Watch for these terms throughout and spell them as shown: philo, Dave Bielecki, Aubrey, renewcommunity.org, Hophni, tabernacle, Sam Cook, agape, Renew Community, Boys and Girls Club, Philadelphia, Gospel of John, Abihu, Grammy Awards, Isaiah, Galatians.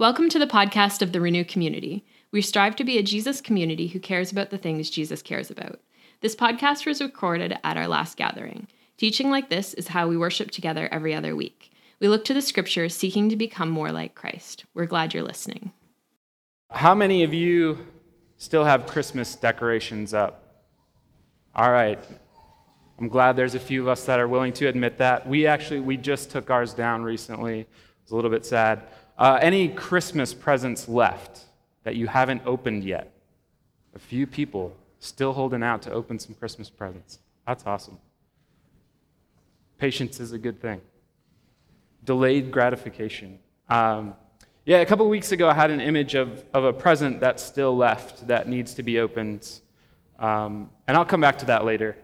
Welcome to the podcast of the Renew Community. We strive to be a Jesus community who cares about the things Jesus cares about. This podcast was recorded at our last gathering. Teaching like this is how we worship together every other week. We look to the scriptures seeking to become more like Christ. We're glad you're listening. How many of you still have Christmas decorations up? All right. I'm glad there's a few of us that are willing to admit that. We just took ours down recently. It was a little bit sad. Any Christmas presents left that you haven't opened yet? A few people still holding out to open some Christmas presents. That's awesome. Patience is a good thing. Delayed gratification. A couple of weeks ago I had an image of a present that's still left that needs to be opened. And I'll come back to that later.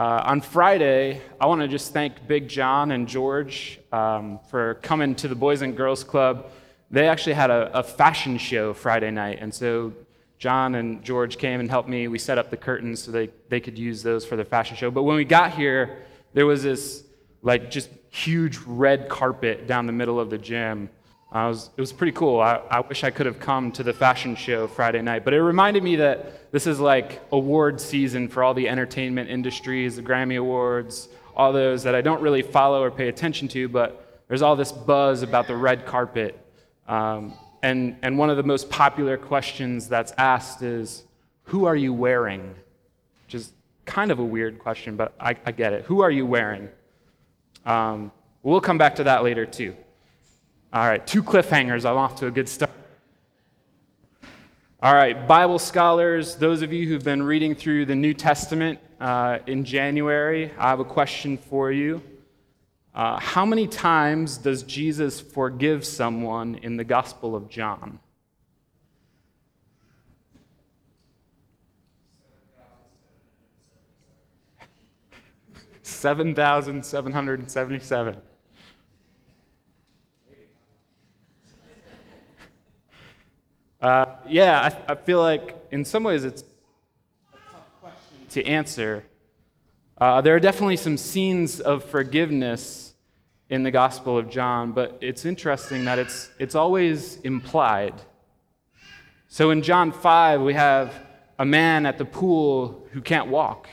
On Friday, I want to just thank Big John and George for coming to the Boys and Girls Club. They actually had a fashion show Friday night, and so John and George came and helped me. We set up the curtains so they could use those for the fashion show. But when we got here, there was this just huge red carpet down the middle of the gym. It was pretty cool. I wish I could have come to the fashion show Friday night, but it reminded me that this is award season for all the entertainment industries, the Grammy Awards, all those that I don't really follow or pay attention to, but there's all this buzz about the red carpet. And one of the most popular questions that's asked is, who are you wearing? Which is kind of a weird question, but I get it. Who are you wearing? We'll come back to that later too. All right, 2 cliffhangers. I'm off to a good start. All right, Bible scholars, those of you who've been reading through the New Testament in January, I have a question for you. How many times does Jesus forgive someone in the Gospel of John? 7,777. I feel like in some ways it's a tough question to answer. There are definitely some scenes of forgiveness in the Gospel of John, but it's interesting that it's always implied. So in John 5, we have a man at the pool who can't walk,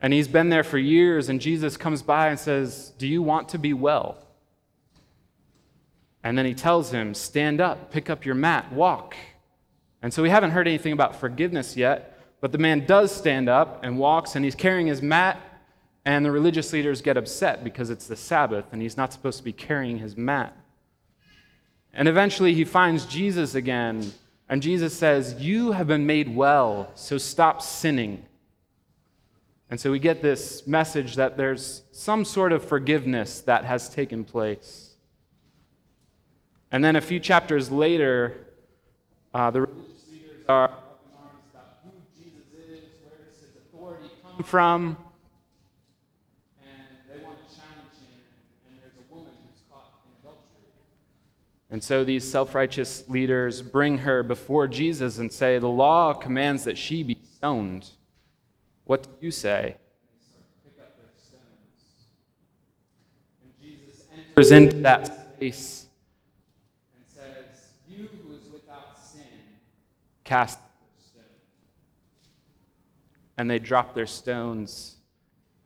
and he's been there for years, and Jesus comes by and says, "Do you want to be well?" And then he tells him, "Stand up, pick up your mat, walk." And so we haven't heard anything about forgiveness yet, but the man does stand up and walks, and he's carrying his mat, and the religious leaders get upset because it's the Sabbath, and he's not supposed to be carrying his mat. And eventually he finds Jesus again, and Jesus says, "You have been made well, so stop sinning." And so we get this message that there's some sort of forgiveness that has taken place. And then a few chapters later, the religious leaders are up in arms about who Jesus is, where does his authority come from, and they want to challenge him, and there's a woman who's caught in adultery. And so these self-righteous leaders bring her before Jesus and say, "The law commands that she be stoned. What do you say?" They start to pick up their stones. And Jesus enters into that space. Cast their stone. And they drop their stones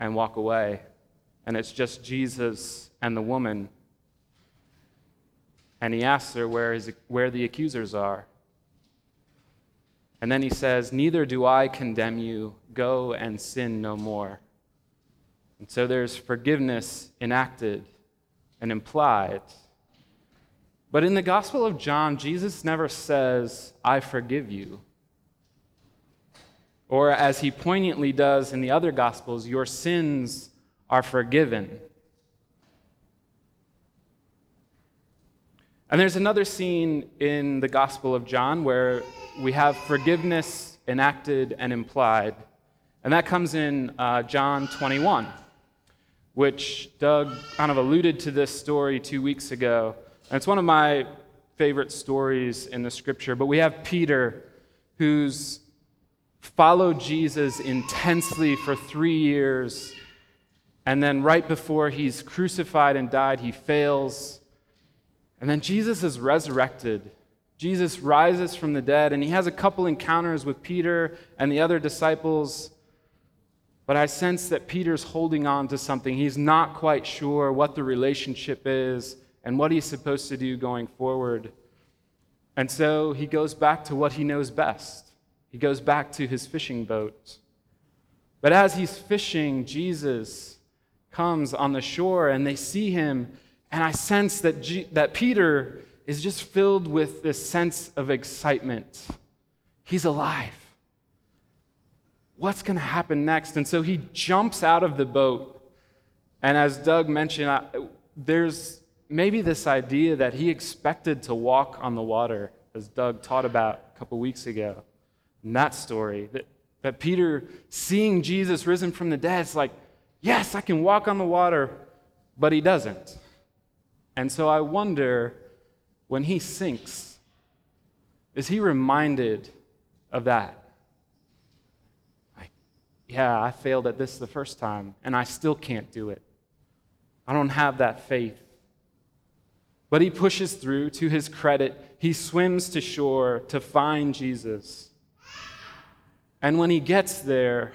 and walk away. And it's just Jesus and the woman. And he asks her where the accusers are. And then he says, "Neither do I condemn you. Go and sin no more." And so there's forgiveness enacted and implied. But in the Gospel of John, Jesus never says, "I forgive you." Or as he poignantly does in the other Gospels, "Your sins are forgiven." And there's another scene in the Gospel of John where we have forgiveness enacted and implied. And that comes in John 21, which Doug kind of alluded to this story 2 weeks ago. And it's one of my favorite stories in the scripture, but we have Peter, who's followed Jesus intensely for 3 years, and then right before he's crucified and died, he fails, And then Jesus is resurrected. Jesus rises from the dead, and he has a couple encounters with Peter and the other disciples. But I sense that Peter's holding on to something. He's not quite sure what the relationship is and what he's supposed to do going forward. And so he goes back to what he knows best. He goes back to his fishing boat. But as he's fishing, Jesus comes on the shore, and they see him. And I sense that Peter is just filled with this sense of excitement. He's alive. What's going to happen next? And so he jumps out of the boat. And as Doug mentioned, there's maybe this idea that he expected to walk on the water, as Doug taught about a couple weeks ago. In that story, that Peter, seeing Jesus risen from the dead, is like, yes, I can walk on the water, but he doesn't. And so I wonder, when he sinks, is he reminded of that? Like, yeah, I failed at this the first time, and I still can't do it. I don't have that faith. But he pushes through. To his credit, he swims to shore to find Jesus. And when he gets there,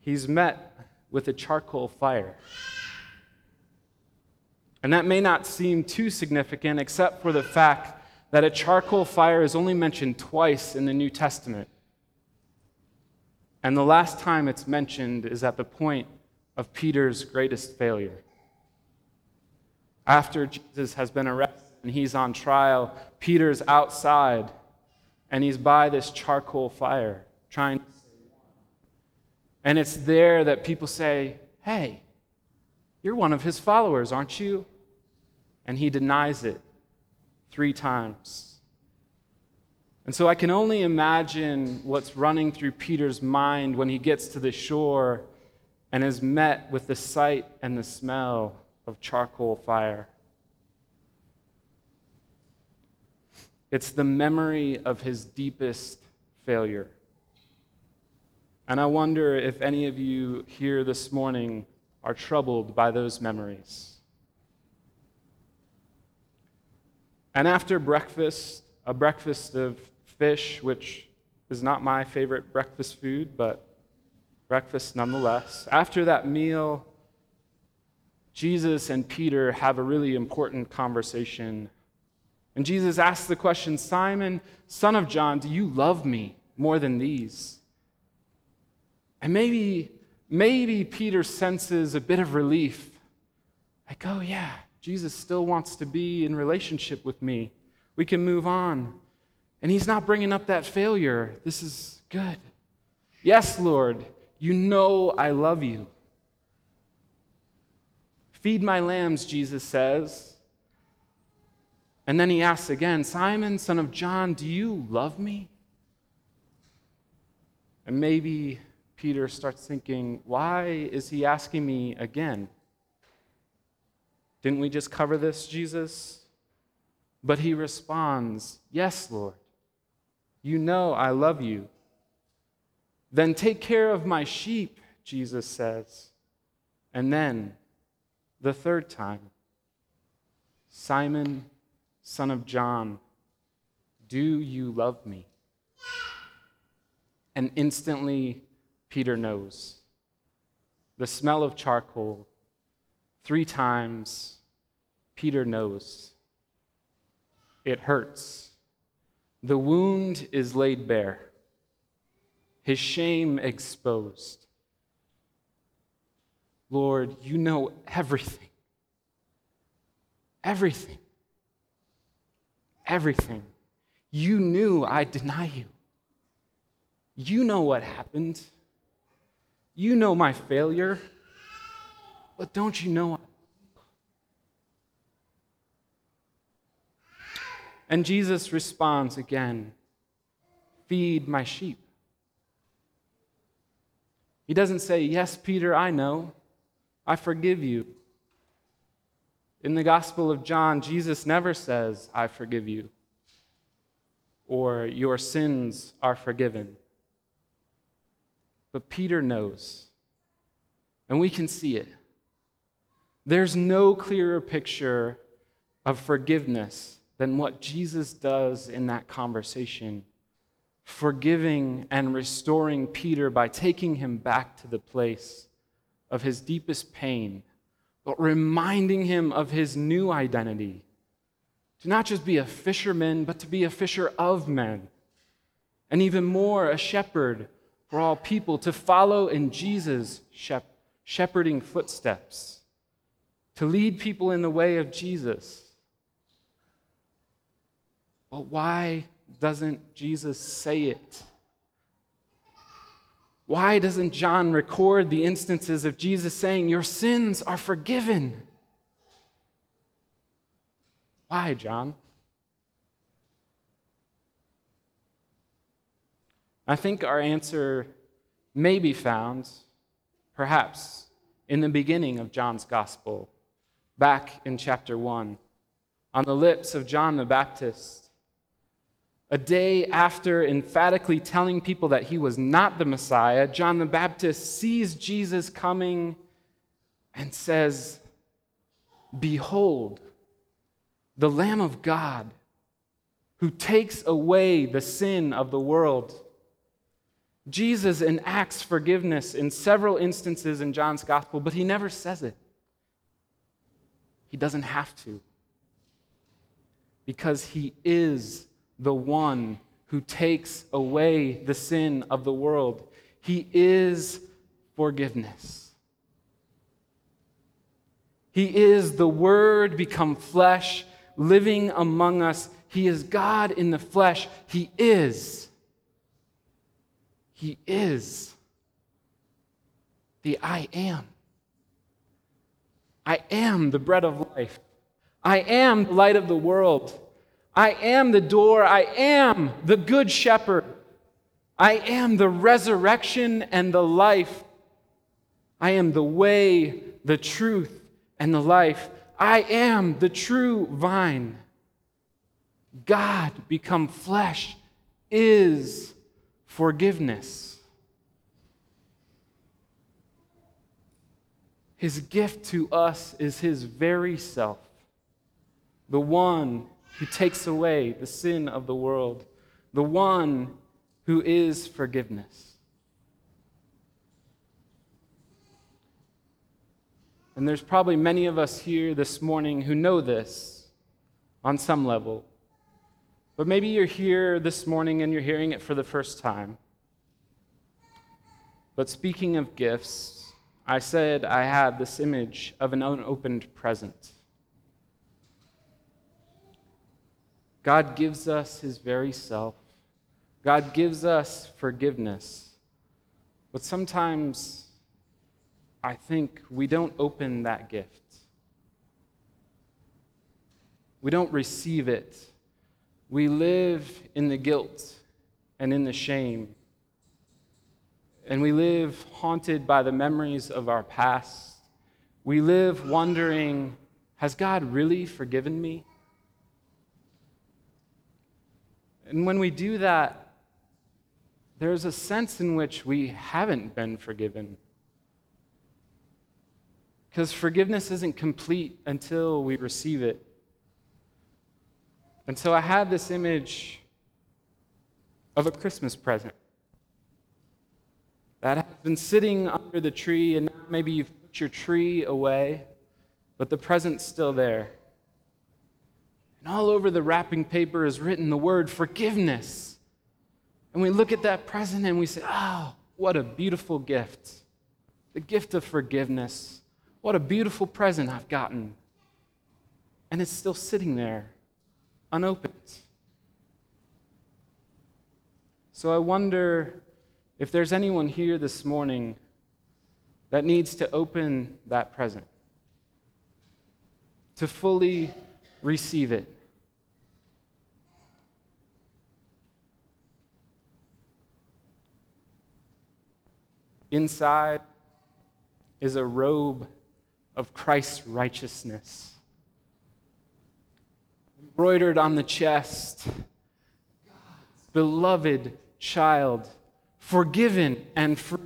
he's met with a charcoal fire. And that may not seem too significant, except for the fact that a charcoal fire is only mentioned twice in the New Testament. And the last time it's mentioned is at the point of Peter's greatest failure. After Jesus has been arrested and he's on trial, Peter's outside, and he's by this charcoal fire trying to save one. And it's there that people say, hey, you're one of his followers, aren't you? And he denies it 3 times. And so I can only imagine what's running through Peter's mind when he gets to the shore and is met with the sight and the smell of charcoal fire. It's the memory of his deepest failure. And I wonder if any of you here this morning are troubled by those memories. And after breakfast, a breakfast of fish, which is not my favorite breakfast food, but breakfast nonetheless, after that meal, Jesus and Peter have a really important conversation. And Jesus asks the question, Simon, son of John, do you love me more than these? And maybe Peter senses a bit of relief. Like, oh yeah, Jesus still wants to be in relationship with me. We can move on. And he's not bringing up that failure. This is good. Yes, Lord, you know I love you. Feed my lambs, Jesus says. And then he asks again, Simon, son of John, do you love me? And maybe Peter starts thinking, why is he asking me again? Didn't we just cover this, Jesus? But he responds, yes, Lord, you know I love you. Then take care of my sheep, Jesus says. And then, the third time, Simon, son of John, do you love me? And instantly, Peter knows. The smell of charcoal, 3 times, Peter knows. It hurts. The wound is laid bare. His shame exposed. Lord, you know everything. Everything. Everything. You knew I deny you. You know what happened. You know my failure. But don't you know? And Jesus responds again, feed my sheep. He doesn't say, yes, Peter, I know. I forgive you. In the Gospel of John, Jesus never says, I forgive you, or your sins are forgiven. But Peter knows, and we can see it. There's no clearer picture of forgiveness than what Jesus does in that conversation, forgiving and restoring Peter by taking him back to the place of his deepest pain, but reminding him of his new identity, to not just be a fisherman, but to be a fisher of men, and even more, a shepherd for all people, to follow in Jesus' shepherding footsteps, to lead people in the way of Jesus. But why doesn't Jesus say it? Why doesn't John record the instances of Jesus saying, "Your sins are forgiven"? Why, John? I think our answer may be found, perhaps, in the beginning of John's Gospel, back in chapter 1, on the lips of John the Baptist. A day after emphatically telling people that he was not the Messiah, John the Baptist sees Jesus coming and says, "Behold, the Lamb of God who takes away the sin of the world." Jesus enacts forgiveness in several instances in John's Gospel, but he never says it. He doesn't have to, because he is the one who takes away the sin of the world. He is forgiveness. He is the Word become flesh, living among us. He is God in the flesh. He is the I Am. I am the bread of life. I am the light of the world. I am the door. I am the good shepherd. I am the resurrection and the life. I am the way, the truth, and the life. I am the true vine. God become flesh is forgiveness. His gift to us is his very self, the one who takes away the sin of the world, the one who is forgiveness. And there's probably many of us here this morning who know this on some level. But maybe you're here this morning and you're hearing it for the first time. But speaking of gifts, I said I had this image of an unopened present. God gives us his very self. God gives us forgiveness. But sometimes I think we don't open that gift. We don't receive it. We live in the guilt and in the shame. And we live haunted by the memories of our past. We live wondering, has God really forgiven me? And when we do that, there's a sense in which we haven't been forgiven. Because forgiveness isn't complete until we receive it. And so I had this image of a Christmas present that has been sitting under the tree, and now maybe you've put your tree away, but the present's still there. And all over the wrapping paper is written the word forgiveness. And we look at that present and we say, oh, what a beautiful gift. The gift of forgiveness. What a beautiful present I've gotten. And it's still sitting there, unopened. So I wonder if there's anyone here this morning that needs to open that present, to fully receive it. Inside is a robe of Christ's righteousness, embroidered on the chest, beloved child, forgiven and free.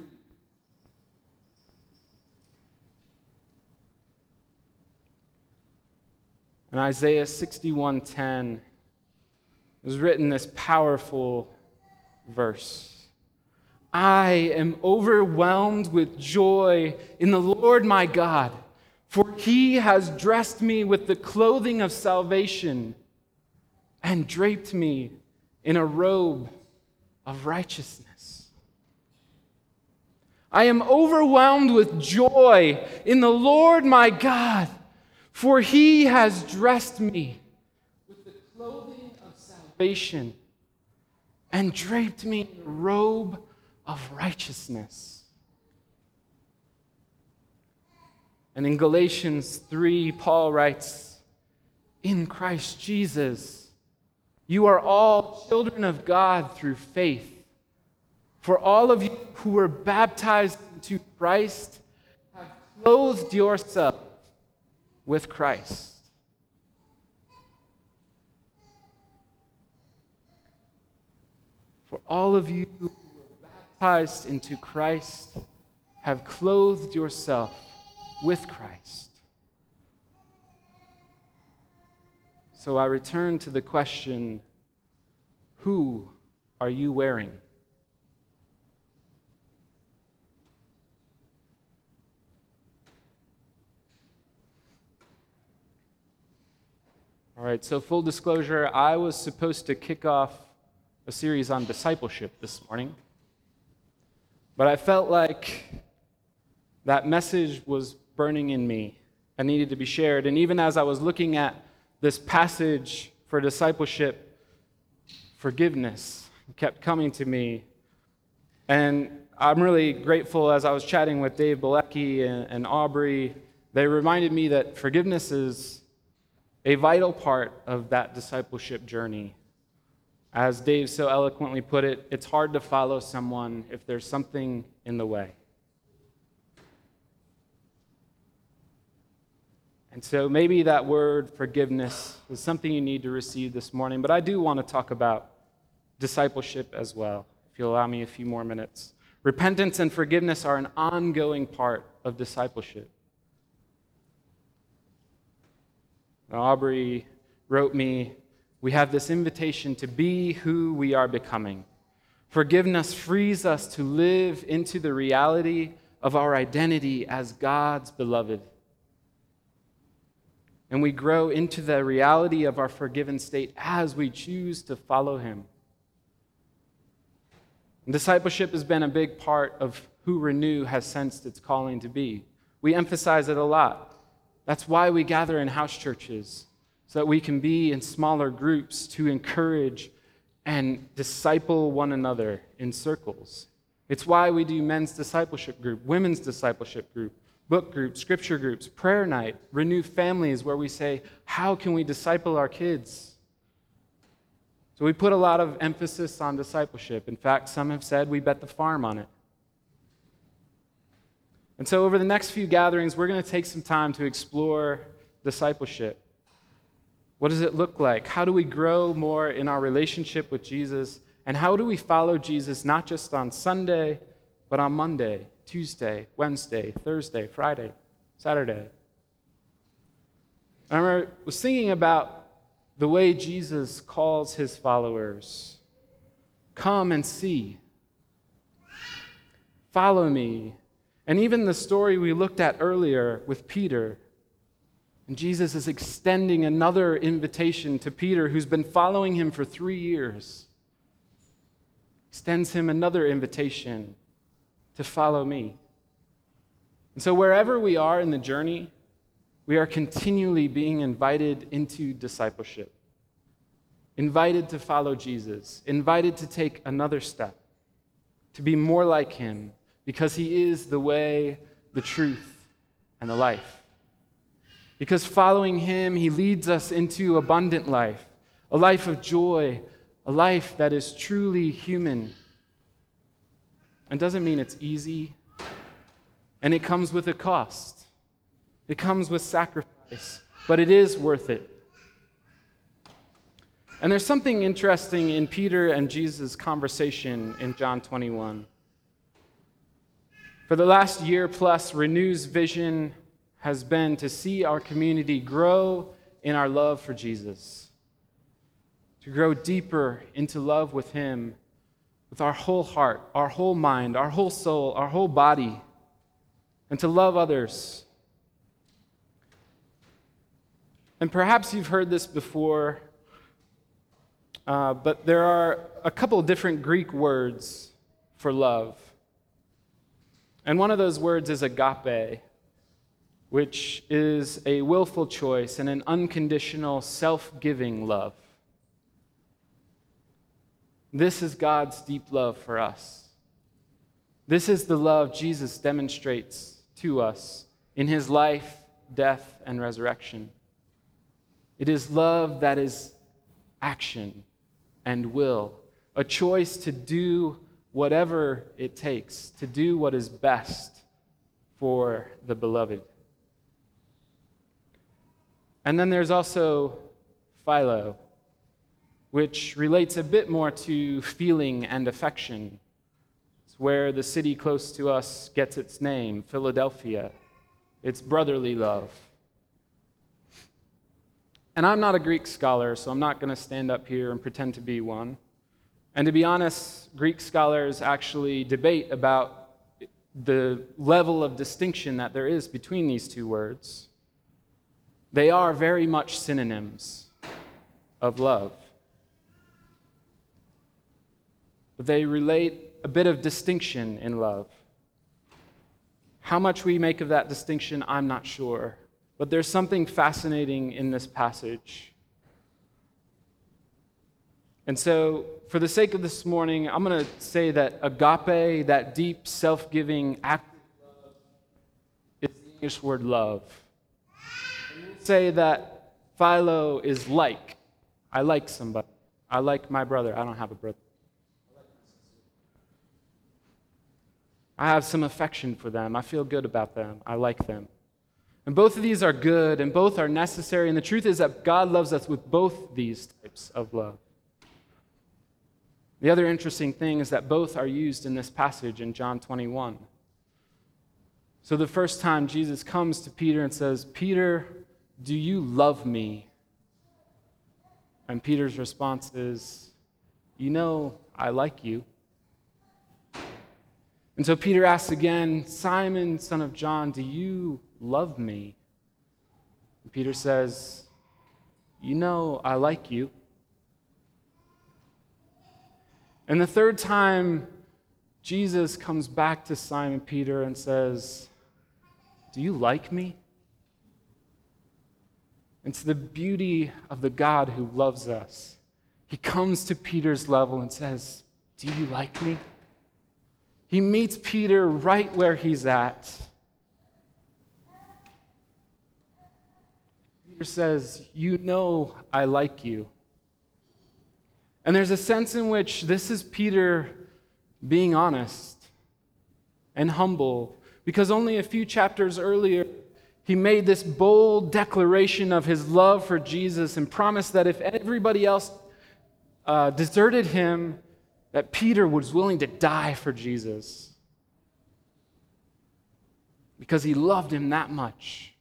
In Isaiah 61:10 is written this powerful verse. I am overwhelmed with joy in the Lord my God, for he has dressed me with the clothing of salvation and draped me in a robe of righteousness. I am overwhelmed with joy in the Lord my God, for he has dressed me with the clothing of salvation and draped me in a robe of righteousness. And in Galatians 3, Paul writes, in Christ Jesus, you are all children of God through faith. For all of you who were baptized into Christ have clothed yourself with Christ. For all of you who were baptized into Christ have clothed yourself with Christ. So I return to the question, who are you wearing? All right, so full disclosure, I was supposed to kick off a series on discipleship this morning, but I felt like that message was burning in me and needed to be shared. And even as I was looking at this passage for discipleship, forgiveness kept coming to me. And I'm really grateful, as I was chatting with Dave Bielecki and Aubrey, they reminded me that forgiveness is a vital part of that discipleship journey. As Dave so eloquently put it, it's hard to follow someone if there's something in the way. And so maybe that word forgiveness is something you need to receive this morning, but I do want to talk about discipleship as well, if you'll allow me a few more minutes. Repentance and forgiveness are an ongoing part of discipleship. Now, Aubrey wrote me, we have this invitation to be who we are becoming. Forgiveness frees us to live into the reality of our identity as God's beloved. And we grow into the reality of our forgiven state as we choose to follow him. And discipleship has been a big part of who Renew has sensed its calling to be. We emphasize it a lot. That's why we gather in house churches, so that we can be in smaller groups to encourage and disciple one another in circles. It's why we do men's discipleship group, women's discipleship group, book groups, scripture groups, prayer night, Renew Families, where we say, how can we disciple our kids? So we put a lot of emphasis on discipleship. In fact, some have said we bet the farm on it. And so over the next few gatherings, we're going to take some time to explore discipleship. What does it look like? How do we grow more in our relationship with Jesus? And how do we follow Jesus not just on Sunday, but on Monday, Tuesday, Wednesday, Thursday, Friday, Saturday? I remember I was thinking about the way Jesus calls his followers. Come and see. Follow me. And even the story we looked at earlier with Peter. And Jesus is extending another invitation to Peter, who's been following him for 3 years. Extends him another invitation to follow me. And so wherever we are in the journey, we are continually being invited into discipleship, invited to follow Jesus, invited to take another step, to be more like him, because he is the way, the truth, and the life. Because following him, he leads us into abundant life, a life of joy, a life that is truly human. It doesn't mean it's easy, and it comes with a cost. It comes with sacrifice, but it is worth it. And there's something interesting in Peter and Jesus' conversation in John 21. For the last year plus, Renew's vision has been to see our community grow in our love for Jesus, to grow deeper into love with him with our whole heart, our whole mind, our whole soul, our whole body, and to love others. And perhaps you've heard this before, but there are a couple of different Greek words for love. And one of those words is agape, which is a willful choice and an unconditional, self-giving love. This is God's deep love for us. This is the love Jesus demonstrates to us in his life, death, and resurrection. It is love that is action and will, a choice to do whatever it takes, to do what is best for the beloved. And then there's also philo, which relates a bit more to feeling and affection. It's where the city close to us gets its name, Philadelphia. It's brotherly love. And I'm not a Greek scholar, so I'm not going to stand up here and pretend to be one. And to be honest, Greek scholars actually debate about the level of distinction that there is between these two words. They are very much synonyms of love, but they relate a bit of distinction in love. How much we make of that distinction, I'm not sure, but there's something fascinating in this passage. And so, for the sake of this morning, I'm going to say that agape, that deep, self-giving, active love, is the English word love. Say that philo is like. I like somebody. I like my brother. I don't have a brother. I have some affection for them. I feel good about them. I like them. And both of these are good, and both are necessary. And the truth is that God loves us with both these types of love. The other interesting thing is that both are used in this passage in John 21. So the first time Jesus comes to Peter and says, "Peter, do you love me?" And Peter's response is, "You know, I like you." And so Peter asks again, "Simon, son of John, do you love me?" And Peter says, "You know, I like you." And the third time, Jesus comes back to Simon Peter and says, "Do you like me?" It's the beauty of the God who loves us. He comes to Peter's level and says, "Do you like me?" He meets Peter right where he's at. Peter says, "You know I like you." And there's a sense in which this is Peter being honest and humble, because only a few chapters earlier, he made this bold declaration of his love for Jesus and promised that if everybody else deserted him, that Peter was willing to die for Jesus because he loved him that much.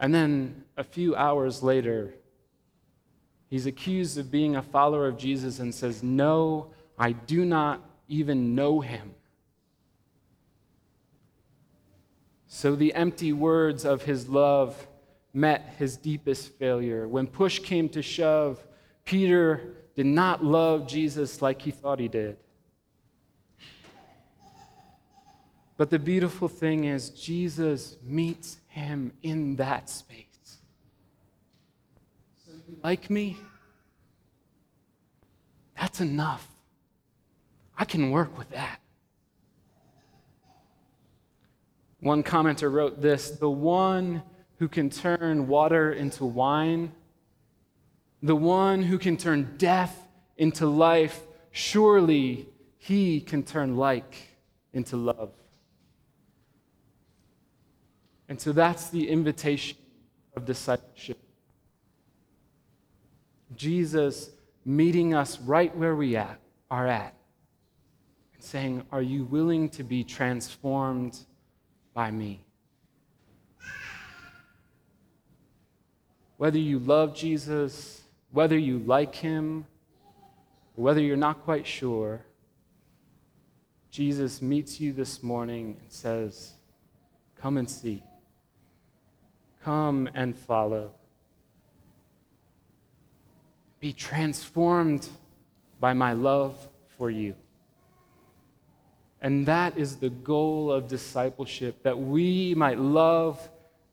And then a few hours later, he's accused of being a follower of Jesus and says, "No, I do not even know him." So the empty words of his love met his deepest failure. When push came to shove, Peter did not love Jesus like he thought he did. But the beautiful thing is Jesus meets him in that space. "So you like me? That's enough. I can work with that." One commenter wrote this: "The one who can turn water into wine, the one who can turn death into life, surely he can turn like into love." And so that's the invitation of discipleship. Jesus meeting us right where we are at, and saying, "Are you willing to be transformed by me?" whether you love Jesus, whether you like him, whether you're not quite sure, Jesus meets you this morning and says, come and see. Come and follow. Be transformed by my love for you. And that is the goal of discipleship, that we might love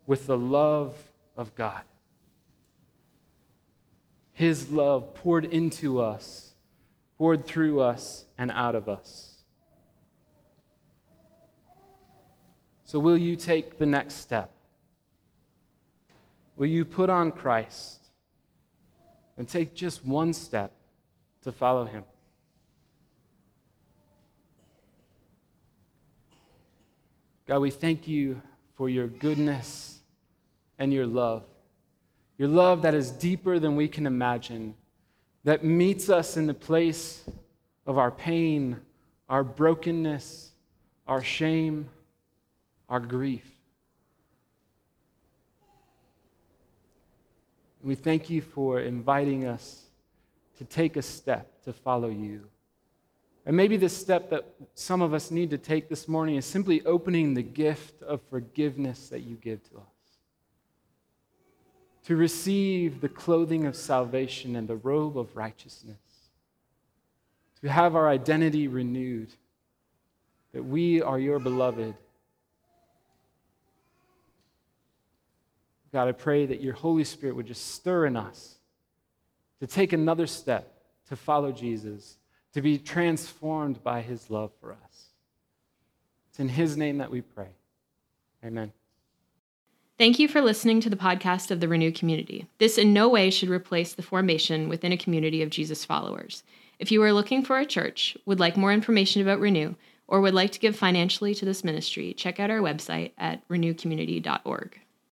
with the love of God. His love poured into us, poured through us, and out of us. So will you take the next step? Will you put on Christ and take just one step to follow him? God, we thank you for your goodness and your love that is deeper than we can imagine, that meets us in the place of our pain, our brokenness, our shame, our grief. We thank you for inviting us to take a step to follow you. And maybe the step that some of us need to take this morning is simply opening the gift of forgiveness that you give to us. To receive the clothing of salvation and the robe of righteousness. To have our identity renewed. That we are your beloved. God, I pray that your Holy Spirit would just stir in us to take another step to follow Jesus, to be transformed by his love for us. It's in his name that we pray. Amen. Thank you for listening to the podcast of the Renew Community. This in no way should replace the formation within a community of Jesus followers. If you are looking for a church, would like more information about Renew, or would like to give financially to this ministry, check out our website at renewcommunity.org.